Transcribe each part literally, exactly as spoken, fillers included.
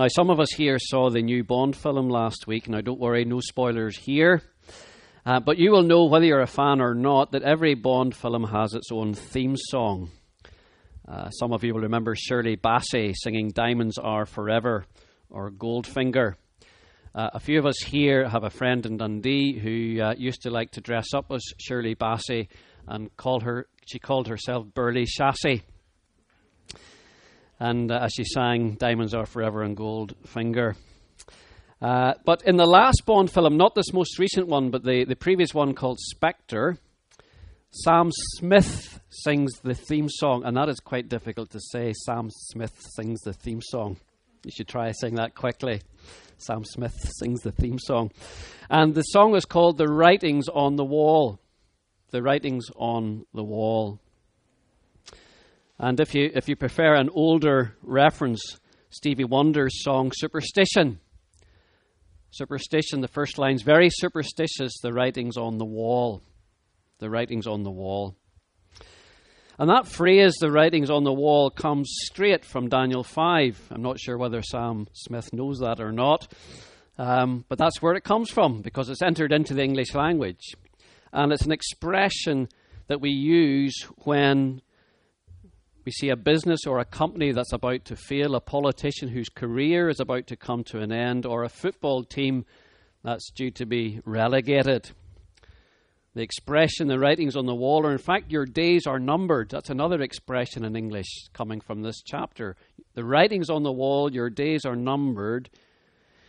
Now, some of us here saw the new Bond film last week. Now, don't worry, no spoilers here. Uh, but you will know, whether you're a fan or not, that every Bond film has its own theme song. Uh, some of you will remember Shirley Bassey singing Diamonds Are Forever or Goldfinger. Uh, a few of us here have a friend in Dundee who uh, used to like to dress up as Shirley Bassey and call her. She called herself Burley Shassie. And uh, as she sang Diamonds Are Forever and Goldfinger. Uh, but in the last Bond film, not this most recent one, but the, the previous one called Spectre, Sam Smith sings the theme song. And that is quite difficult to say. Sam Smith sings the theme song. You should try saying that quickly. Sam Smith sings the theme song. And the song is called The Writings on the Wall. The Writings on the Wall. And if you if you prefer an older reference, Stevie Wonder's song Superstition. Superstition, the first line's very superstitious, the writings on the wall. The writings on the wall. And that phrase, the writings on the wall, comes straight from Daniel five. I'm not sure whether Sam Smith knows that or not, um, but that's where it comes from, because it's entered into the English language. And it's an expression that we use when we see a business or a company that's about to fail, a politician whose career is about to come to an end, or a football team that's due to be relegated. The expression, the writings on the wall, or in fact, your days are numbered. That's another expression in English coming from this chapter. The writings on the wall, your days are numbered.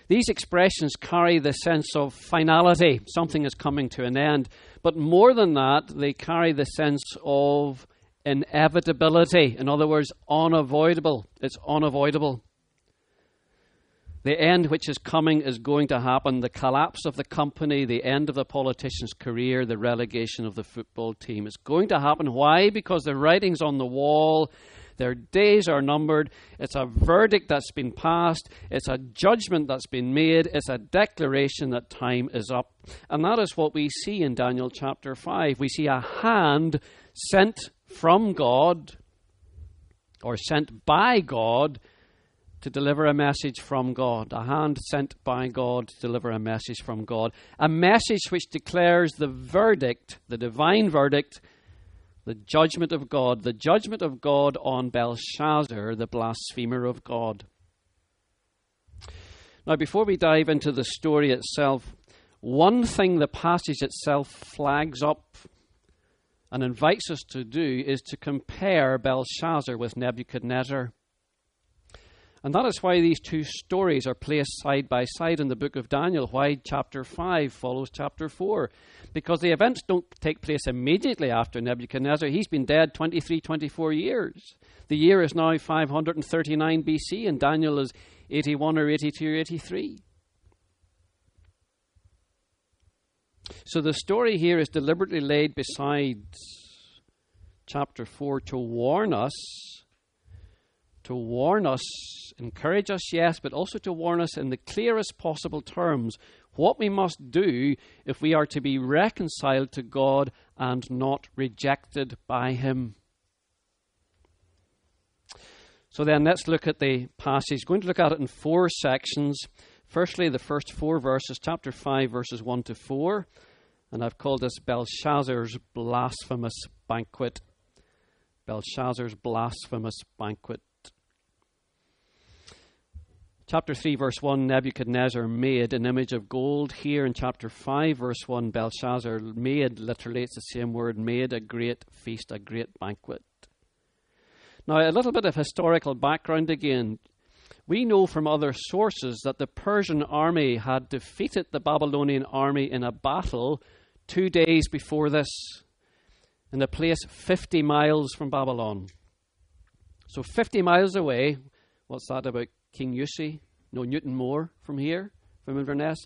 These expressions carry the sense of finality. Something is coming to an end. But more than that, they carry the sense of inevitability. In other words, unavoidable. It's unavoidable. The end which is coming is going to happen. The collapse of the company, the end of the politician's career, the relegation of the football team. It's going to happen. Why? Because the writings on the wall, their days are numbered. It's a verdict that's been passed. It's a judgment that's been made. It's a declaration that time is up. And that is what we see in Daniel chapter five. We see a hand sent from God, or sent by God, to deliver a message from God, a hand sent by God to deliver a message from God, a message which declares the verdict, the divine verdict, the judgment of God, the judgment of God on Belshazzar, the blasphemer of God. Now, before we dive into the story itself, one thing the passage itself flags up and invites us to do is to compare Belshazzar with Nebuchadnezzar. And that is why these two stories are placed side by side in the book of Daniel, why chapter five follows chapter four. Because the events don't take place immediately after Nebuchadnezzar. He's been dead twenty-three, twenty-four years. The year is now five thirty-nine B C and Daniel is eighty-one or eighty-two or eighty-three. So the story here is deliberately laid beside chapter four to warn us, to warn us encourage us, yes, but also to warn us in the clearest possible terms what we must do if we are to be reconciled to God and not rejected by Him. So then let's look at the passage. We're going to look at it in four sections. Firstly, the first four verses, chapter five, verses one to four. And I've called this Belshazzar's Blasphemous Banquet. Belshazzar's Blasphemous Banquet. Chapter three, verse one, Nebuchadnezzar made an image of gold. Here in chapter five, verse one, Belshazzar made, literally it's the same word, made a great feast, a great banquet. Now, a little bit of historical background again. We know from other sources that the Persian army had defeated the Babylonian army in a battle two days before this, in a place fifty miles from Babylon. So fifty miles away, what's that about? King Yussi, no Newton Moore from here, from Inverness.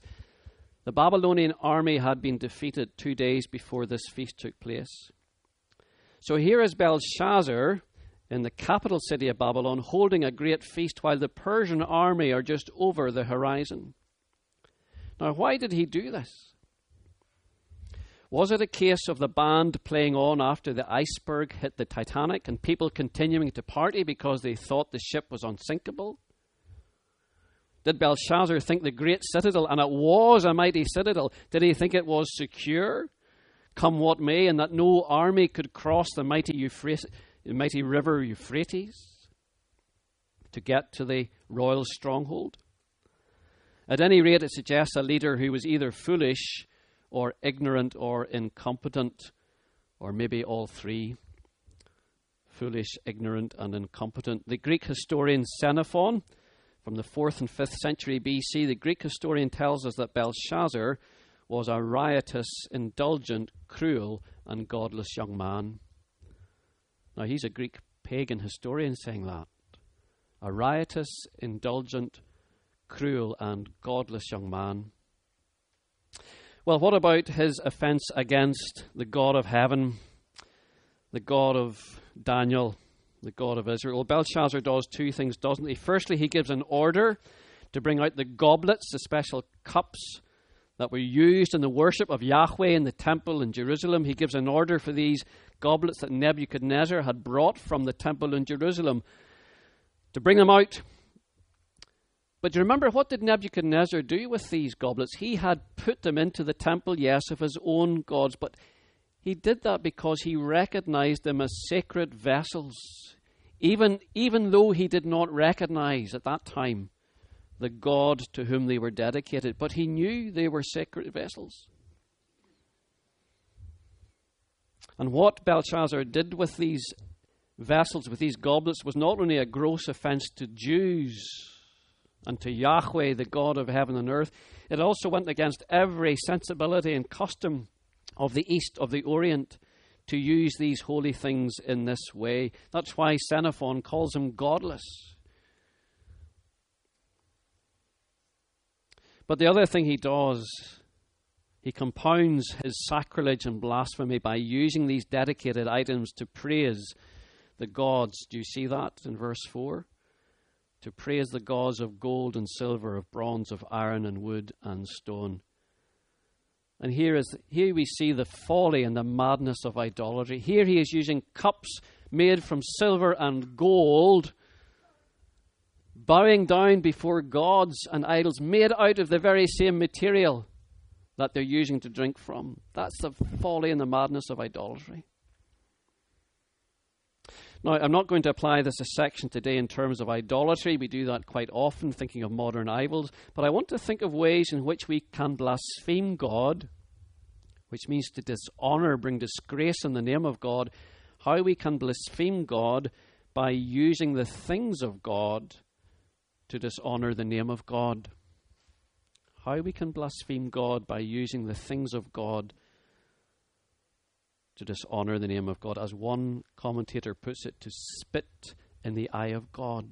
The Babylonian army had been defeated two days before this feast took place. So here is Belshazzar in the capital city of Babylon holding a great feast while the Persian army are just over the horizon. Now, why did he do this? Was it a case of the band playing on after the iceberg hit the Titanic and people continuing to party because they thought the ship was unsinkable? Did Belshazzar think the great citadel, and it was a mighty citadel, did he think it was secure, come what may, and that no army could cross the mighty, Euphrates, the mighty river Euphrates to get to the royal stronghold? At any rate, it suggests a leader who was either foolish or ignorant or incompetent, or maybe all three. Foolish, ignorant, and incompetent. The Greek historian Xenophon, from the fourth and fifth century B C, the Greek historian tells us that Belshazzar was a riotous, indulgent, cruel, and godless young man. Now, he's a Greek pagan historian saying that. A riotous, indulgent, cruel, and godless young man. Well, what about his offense against the God of heaven, the God of Daniel, the God of Israel? Well, Belshazzar does two things, doesn't he? Firstly, he gives an order to bring out the goblets, the special cups that were used in the worship of Yahweh in the temple in Jerusalem. He gives an order for these goblets that Nebuchadnezzar had brought from the temple in Jerusalem, to bring them out. But do you remember, what did Nebuchadnezzar do with these goblets? He had put them into the temple, yes, of his own gods, but he did that because he recognized them as sacred vessels, even, even though he did not recognize at that time the God to whom they were dedicated. But he knew they were sacred vessels. And what Belshazzar did with these vessels, with these goblets, was not only a gross offense to Jews and to Yahweh, the God of heaven and earth, it also went against every sensibility and custom of the East, of the Orient, to use these holy things in this way. That's why Xenophon calls him godless. But the other thing he does, he compounds his sacrilege and blasphemy by using these dedicated items to praise the gods. Do you see that in verse four? To praise the gods of gold and silver, of bronze, of iron and wood and stone. And here is here we see the folly and the madness of idolatry. Here he is using cups made from silver and gold, bowing down before gods and idols made out of the very same material that they're using to drink from. That's the folly and the madness of idolatry. Now, I'm not going to apply this section today in terms of idolatry. We do that quite often, thinking of modern idols. But I want to think of ways in which we can blaspheme God, which means to dishonor, bring disgrace in the name of God, how we can blaspheme God by using the things of God to dishonor the name of God. How we can blaspheme God by using the things of God to dishonor the name of God. As one commentator puts it, to spit in the eye of God.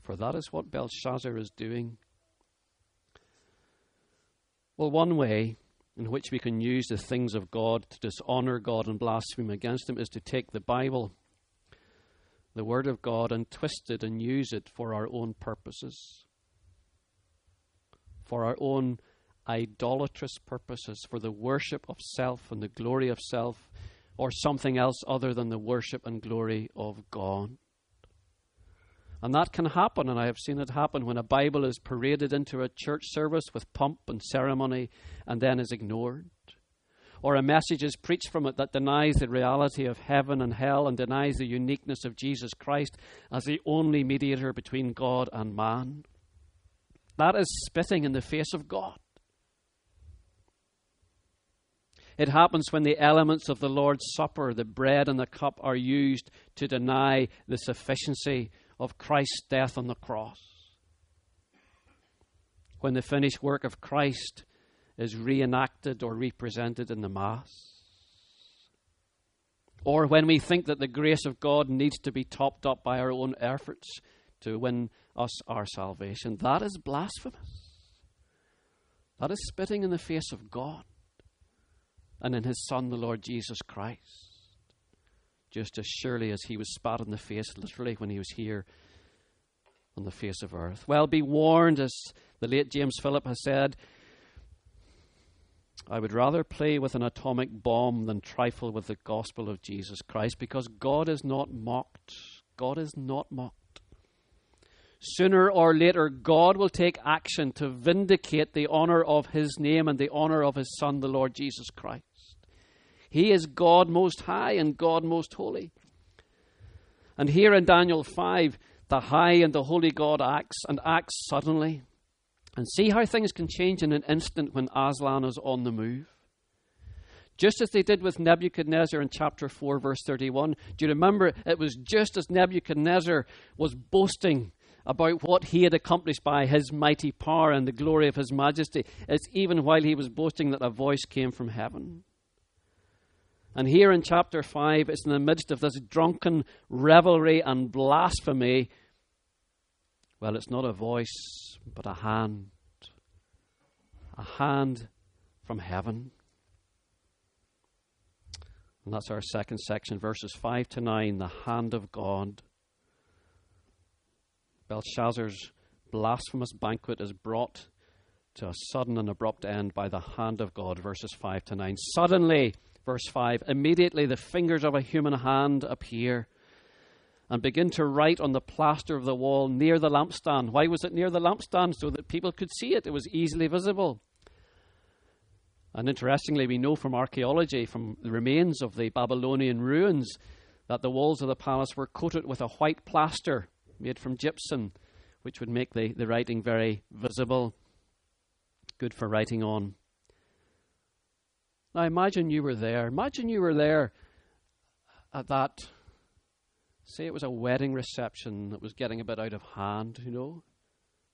For that is what Belshazzar is doing. Well, one way in which we can use the things of God to dishonor God and blaspheme against him is to take the Bible, the Word of God, and twist it and use it for our own purposes, for our own idolatrous purposes, for the worship of self and the glory of self, or something else other than the worship and glory of God. And that can happen, and I have seen it happen, when a Bible is paraded into a church service with pomp and ceremony and then is ignored, or a message is preached from it that denies the reality of heaven and hell and denies the uniqueness of Jesus Christ as the only mediator between God and man. That is spitting in the face of God. It happens when the elements of the Lord's Supper, the bread and the cup, are used to deny the sufficiency of Christ's death on the cross. When the finished work of Christ is reenacted or represented in the Mass. Or when we think that the grace of God needs to be topped up by our own efforts to win us our salvation. That is blasphemous. That is spitting in the face of God and in his Son, the Lord Jesus Christ, just as surely as he was spat in the face, literally, when he was here on the face of earth. Well, be warned, as the late James Philip has said, I would rather play with an atomic bomb than trifle with the gospel of Jesus Christ, because God is not mocked. God is not mocked. Sooner or later, God will take action to vindicate the honor of his name and the honor of his Son, the Lord Jesus Christ. He is God most high and God most holy. And here in Daniel five, the high and the holy God acts, and acts suddenly. And see how things can change in an instant when Aslan is on the move. Just as they did with Nebuchadnezzar in chapter four, verse thirty-one. Do you remember? It was just as Nebuchadnezzar was boasting about what he had accomplished by his mighty power and the glory of his majesty. It's even while he was boasting that a voice came from heaven. And here in chapter five, it's in the midst of this drunken revelry and blasphemy. Well, it's not a voice, but a hand. A hand from heaven. And that's our second section, verses five to nine, the hand of God. Belshazzar's blasphemous banquet is brought to a sudden and abrupt end by the hand of God, verses five to nine. Suddenly, verse five, immediately the fingers of a human hand appear and begin to write on the plaster of the wall near the lampstand. Why was it near the lampstand? So that people could see it. It was easily visible. And interestingly, we know from archaeology, from the remains of the Babylonian ruins, that the walls of the palace were coated with a white plaster made from gypsum, which would make the, the writing very visible. Good for writing on. Now imagine you were there. Imagine you were there at that, say it was a wedding reception that was getting a bit out of hand, you know,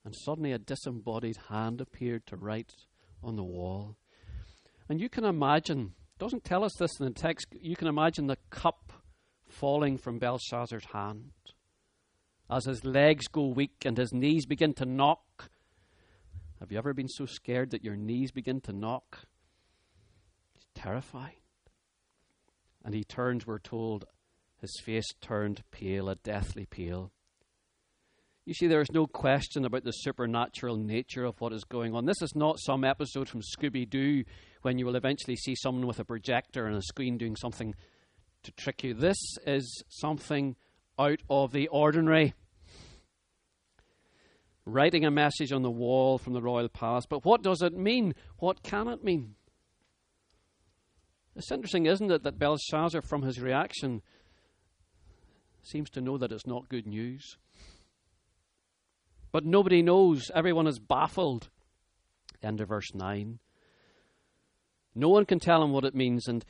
and suddenly a disembodied hand appeared to write on the wall. And you can imagine, it doesn't tell us this in the text, you can imagine the cup falling from Belshazzar's hand as his legs go weak and his knees begin to knock. Have you ever been so scared that your knees begin to knock? He's terrified. And he turns, we're told, his face turned pale, a deathly pale. You see, there is no question about the supernatural nature of what is going on. This is not some episode from Scooby-Doo when you will eventually see someone with a projector and a screen doing something to trick you. This is something out of the ordinary. Writing a message on the wall from the royal palace. But what does it mean? What can it mean? It's interesting, isn't it, that Belshazzar, from his reaction, seems to know that it's not good news. But nobody knows. Everyone is baffled. End of verse nine. No one can tell him what it means, and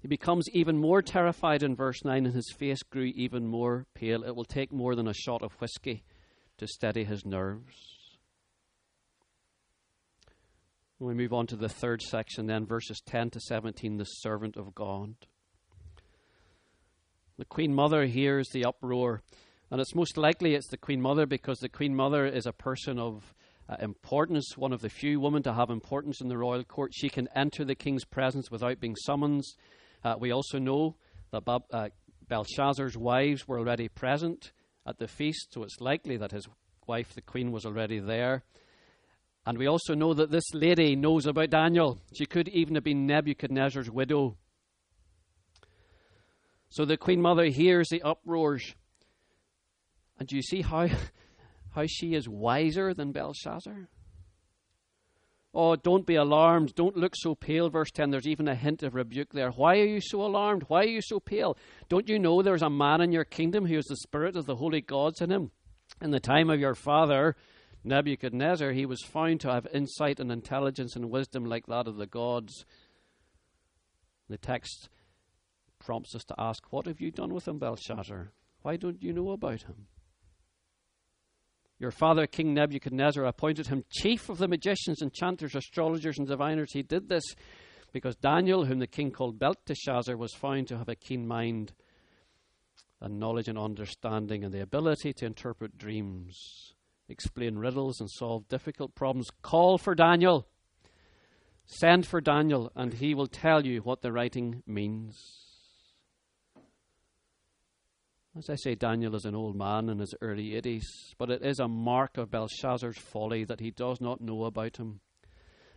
he becomes even more terrified in verse nine, and his face grew even more pale. It will take more than a shot of whiskey to steady his nerves. We move on to the third section then, verses ten to seventeen, the servant of God. The Queen Mother hears the uproar. And it's most likely it's the Queen Mother, because the Queen Mother is a person of uh, importance, one of the few women to have importance in the royal court. She can enter the king's presence without being summoned. Uh, we also know that Bab- uh, Belshazzar's wives were already present at the feast, so it's likely that his wife, the Queen, was already there. And we also know that this lady knows about Daniel. She could even have been Nebuchadnezzar's widow. So the Queen Mother hears the uproars. And do you see how how she is wiser than Belshazzar? Oh, don't be alarmed. Don't look so pale. Verse ten, there's even a hint of rebuke there. Why are you so alarmed? Why are you so pale? Don't you know there's a man in your kingdom who has the spirit of the holy gods in him? In the time of your father, Nebuchadnezzar, he was found to have insight and intelligence and wisdom like that of the gods. The text prompts us to ask, what have you done with him, Belshazzar? Why don't you know about him? Your father, King Nebuchadnezzar, appointed him chief of the magicians, enchanters, astrologers, and diviners. He did this because Daniel, whom the king called Belteshazzar, was found to have a keen mind and knowledge and understanding and the ability to interpret dreams, explain riddles, and solve difficult problems. Call for Daniel. Send for Daniel, and he will tell you what the writing means. As I say, Daniel is an old man in his early eighties, but it is a mark of Belshazzar's folly that he does not know about him.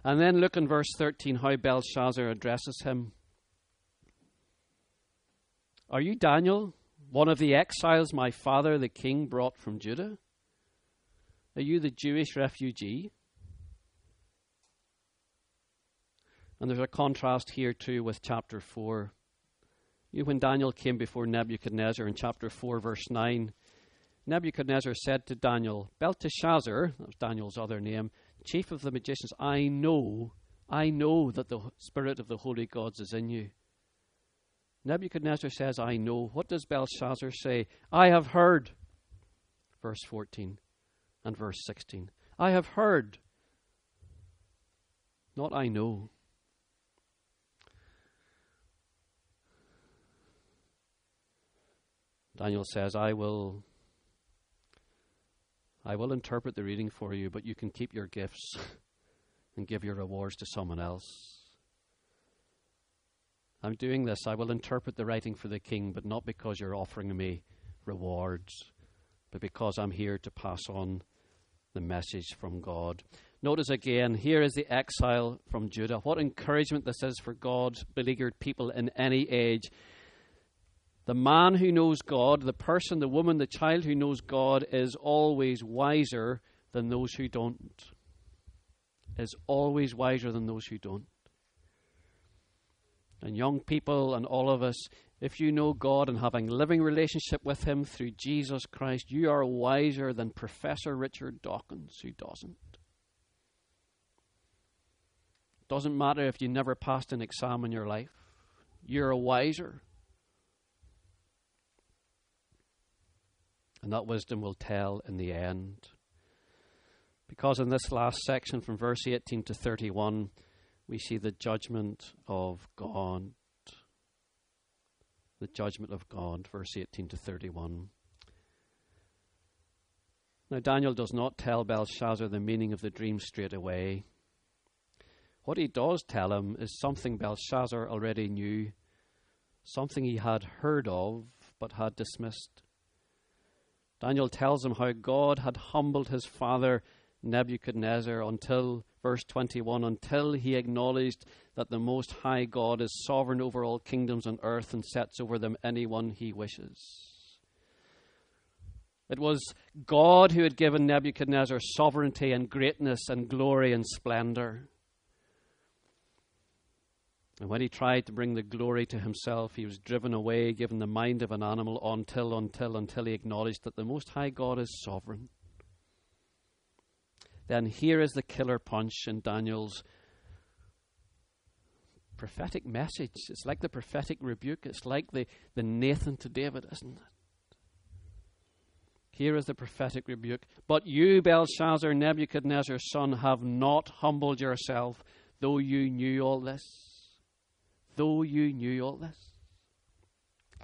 And then look in verse thirteen how Belshazzar addresses him. Are you Daniel, one of the exiles my father the king brought from Judah? Are you the Jewish refugee? And there's a contrast here too with chapter four. You know, when Daniel came before Nebuchadnezzar in chapter four, verse nine, Nebuchadnezzar said to Daniel, Belteshazzar, that was Daniel's other name, chief of the magicians, I know, I know that the spirit of the holy gods is in you. Nebuchadnezzar says, I know. What does Belshazzar say? I have heard, verse fourteen and verse sixteen. I have heard, not I know. Daniel says, I will I will interpret the reading for you, but you can keep your gifts and give your rewards to someone else. I'm doing this. I will interpret the writing for the king, but not because you're offering me rewards, but because I'm here to pass on the message from God. Notice again, here is the exile from Judah. What encouragement this is for God's beleaguered people in any age. The man who knows God, the person, the woman, the child who knows God is always wiser than those who don't. Is always wiser than those who don't. And young people and all of us, if you know God and having a living relationship with him through Jesus Christ, you are wiser than Professor Richard Dawkins, who doesn't. Doesn't matter if you never passed an exam in your life. You're wiser. And that wisdom will tell in the end. Because in this last section from verse eighteen to thirty-one, we see the judgment of God. The judgment of God, verse eighteen to thirty-one. Now Daniel does not tell Belshazzar the meaning of the dream straight away. What he does tell him is something Belshazzar already knew, something he had heard of but had dismissed. Daniel tells him how God had humbled his father Nebuchadnezzar until, verse twenty-one, until he acknowledged that the Most High God is sovereign over all kingdoms on earth and sets over them anyone he wishes. It was God who had given Nebuchadnezzar sovereignty and greatness and glory and splendor. And when he tried to bring the glory to himself, he was driven away, given the mind of an animal until, until, until he acknowledged that the Most High God is sovereign. Then here is the killer punch in Daniel's prophetic message. It's like the prophetic rebuke. It's like the, the Nathan to David, isn't it? Here is the prophetic rebuke. But you, Belshazzar, Nebuchadnezzar's son, have not humbled yourself, though you knew all this. Though you knew all this.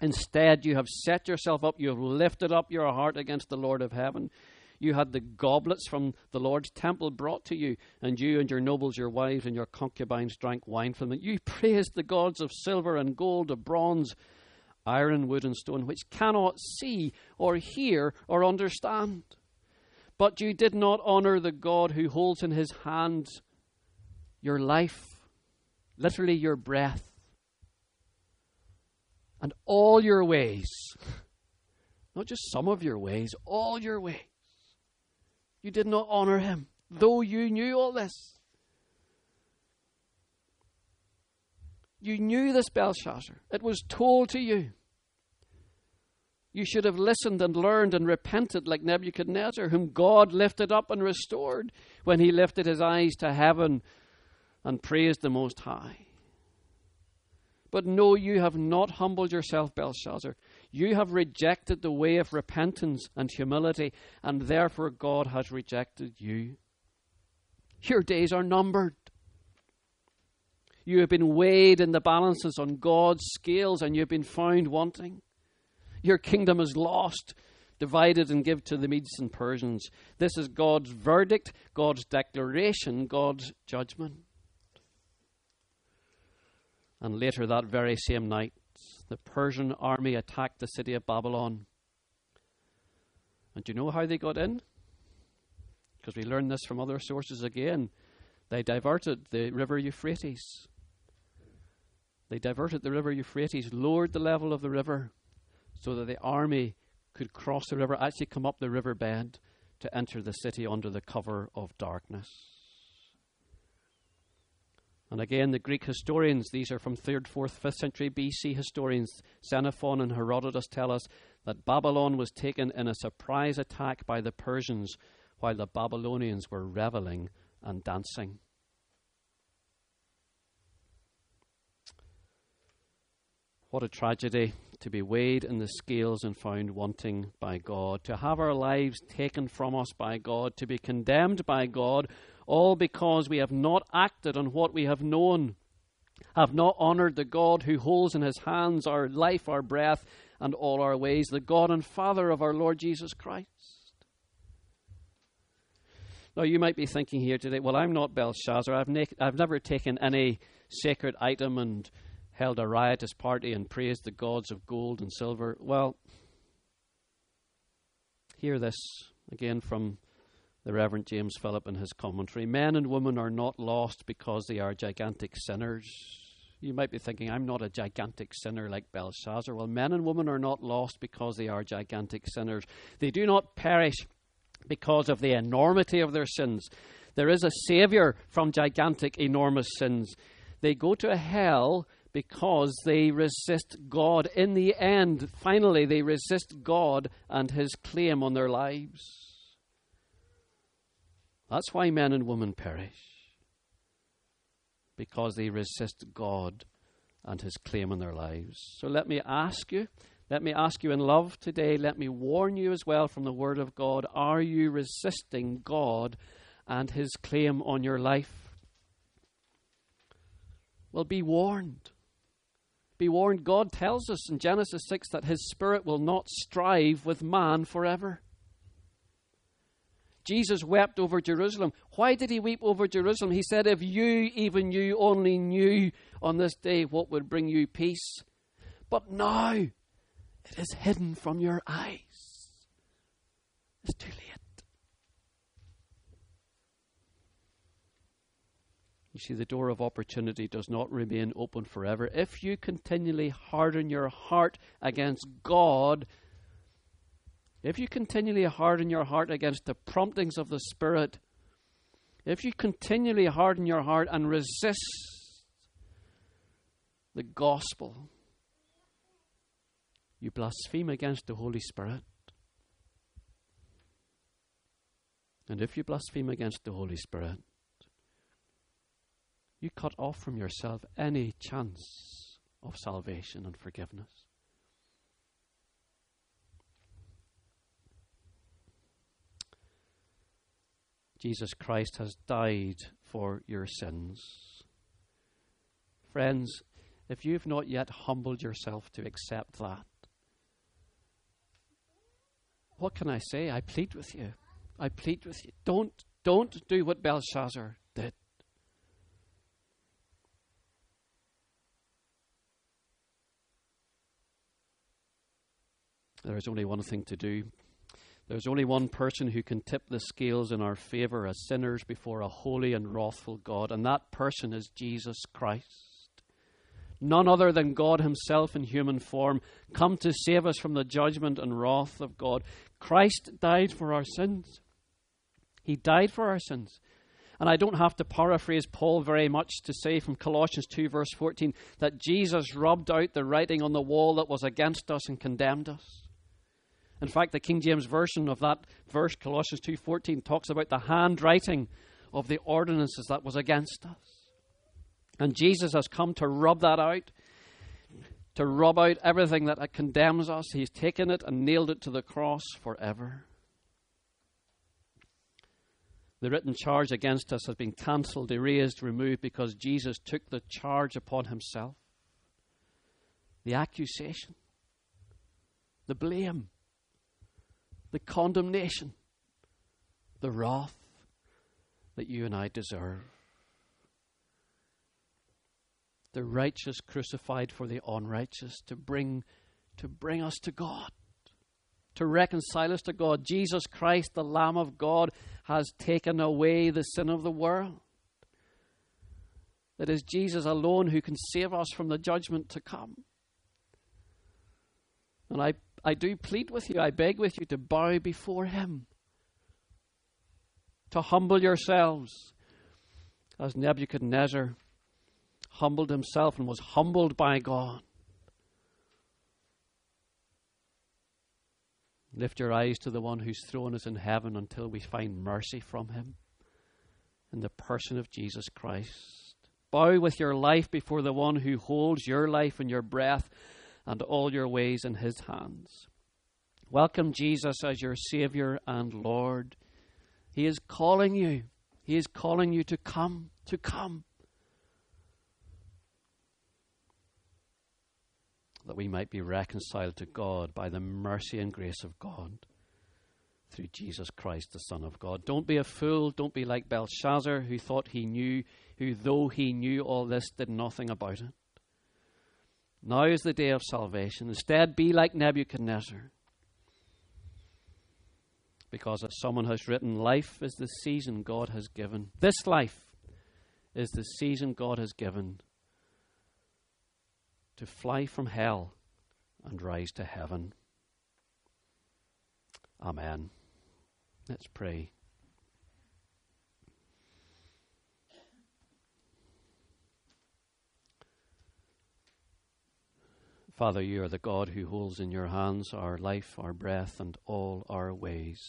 Instead, you have set yourself up. You have lifted up your heart against the Lord of heaven. You had the goblets from the Lord's temple brought to you, and you and your nobles, your wives, and your concubines drank wine from it. You praised the gods of silver and gold, of bronze, iron, wood, and stone, which cannot see or hear or understand. But you did not honor the God who holds in his hand your life, literally your breath, and all your ways, not just some of your ways, all your ways. You did not honor him, though you knew all this. You knew this, Belshazzar. It was told to you. You should have listened and learned and repented like Nebuchadnezzar, whom God lifted up and restored when he lifted his eyes to heaven and praised the Most High. But no, you have not humbled yourself, Belshazzar. You have rejected the way of repentance and humility, and therefore God has rejected you. Your days are numbered. You have been weighed in the balances on God's scales, and you have been found wanting. Your kingdom is lost, divided and give to the Medes and Persians. This is God's verdict, God's declaration, God's judgment. And later that very same night, the Persian army attacked the city of Babylon. And do you know how they got in? Because we learn this from other sources again. They diverted the river Euphrates. They diverted the river Euphrates, lowered the level of the river so that the army could cross the river, actually come up the riverbed to enter the city under the cover of darkness. And again, the Greek historians, these are from third, fourth, fifth century B C historians, Xenophon and Herodotus, tell us that Babylon was taken in a surprise attack by the Persians while the Babylonians were reveling and dancing. What a tragedy to be weighed in the scales and found wanting by God, to have our lives taken from us by God, to be condemned by God, all because we have not acted on what we have known, have not honoured the God who holds in his hands our life, our breath, and all our ways, the God and Father of our Lord Jesus Christ. Now, you might be thinking here today, well, I'm not Belshazzar. I've, ne- I've never taken any sacred item and held a riotous party and praised the gods of gold and silver. Well, hear this again from the Reverend James Philip in his commentary. Men and women are not lost because they are gigantic sinners. You might be thinking, I'm not a gigantic sinner like Belshazzar. Well, men and women are not lost because they are gigantic sinners. They do not perish because of the enormity of their sins. There is a saviour from gigantic, enormous sins. They go to hell because they resist God. In the end, finally, they resist God and his claim on their lives. That's why men and women perish, because they resist God and his claim on their lives. So let me ask you, let me ask you in love today, let me warn you as well from the Word of God, are you resisting God and his claim on your life? Well, be warned. Be warned. God tells us in Genesis six that his Spirit will not strive with man forever. Jesus wept over Jerusalem. Why did he weep over Jerusalem? He said, if you, even you, only knew on this day what would bring you peace. But now it is hidden from your eyes. It's too late. You see, the door of opportunity does not remain open forever. If you continually harden your heart against God, if you continually harden your heart against the promptings of the Spirit, if you continually harden your heart and resist the gospel, you blaspheme against the Holy Spirit. And if you blaspheme against the Holy Spirit, you cut off from yourself any chance of salvation and forgiveness. Jesus Christ has died for your sins. Friends, if you've not yet humbled yourself to accept that, what can I say? I plead with you. I plead with you. Don't, don't do what Belshazzar did. There is only one thing to do. There's only one person who can tip the scales in our favor as sinners before a holy and wrathful God, and that person is Jesus Christ. None other than God himself in human form, come to save us from the judgment and wrath of God. Christ died for our sins. He died for our sins. And I don't have to paraphrase Paul very much to say from Colossians two verse fourteen that Jesus rubbed out the writing on the wall that was against us and condemned us. In fact, the King James Version of that verse, Colossians two fourteen, talks about the handwriting of the ordinances that was against us. And Jesus has come to rub that out, to rub out everything that condemns us. He's taken it and nailed it to the cross forever. The written charge against us has been cancelled, erased, removed, because Jesus took the charge upon himself. The accusation, the blame, the condemnation, the wrath that you and I deserve. The righteous crucified for the unrighteous to bring, to bring us to God, to reconcile us to God. Jesus Christ, the Lamb of God, has taken away the sin of the world. It is Jesus alone who can save us from the judgment to come. And I I do plead with you, I beg with you to bow before him to humble yourselves as Nebuchadnezzar humbled himself and was humbled by God. Lift your eyes to the one whose throne is in heaven until we find mercy from him in the person of Jesus Christ. Bow with your life before the one who holds your life and your breath and all your ways in his hands. Welcome Jesus as your Savior and Lord. He is calling you. He is calling you to come, to come. That we might be reconciled to God by the mercy and grace of God through Jesus Christ, the Son of God. Don't be a fool. Don't be like Belshazzar, who thought he knew, who though he knew all this, did nothing about it. Now is the day of salvation. Instead, be like Nebuchadnezzar. Because as someone has written, life is the season God has given. This life is the season God has given to fly from hell and rise to heaven. Amen. Let's pray. Father, you are the God who holds in your hands our life, our breath, and all our ways.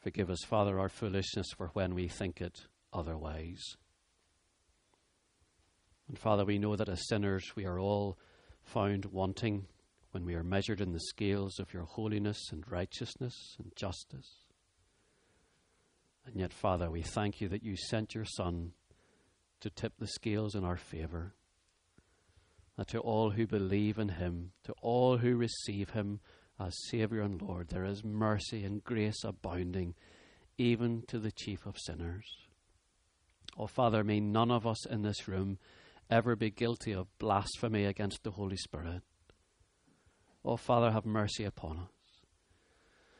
Forgive us, Father, our foolishness for when we think it otherwise. And Father, we know that as sinners we are all found wanting when we are measured in the scales of your holiness and righteousness and justice. And yet, Father, we thank you that you sent your Son to tip the scales in our favour, that to all who believe in him, to all who receive him as Saviour and Lord, there is mercy and grace abounding, even to the chief of sinners. Oh, Father, may none of us in this room ever be guilty of blasphemy against the Holy Spirit. Oh, Father, have mercy upon us.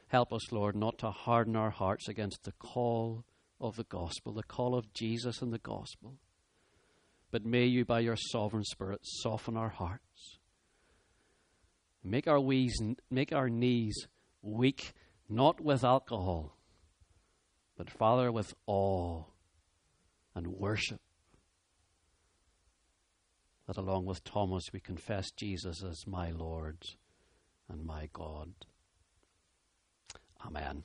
Help us, Lord, not to harden our hearts against the call of the gospel, the call of Jesus and the gospel. But may you, by your sovereign Spirit, soften our hearts. Make our, wees, make our knees weak, not with alcohol, but, Father, with awe and worship. That along with Thomas we confess Jesus as my Lord and my God. Amen.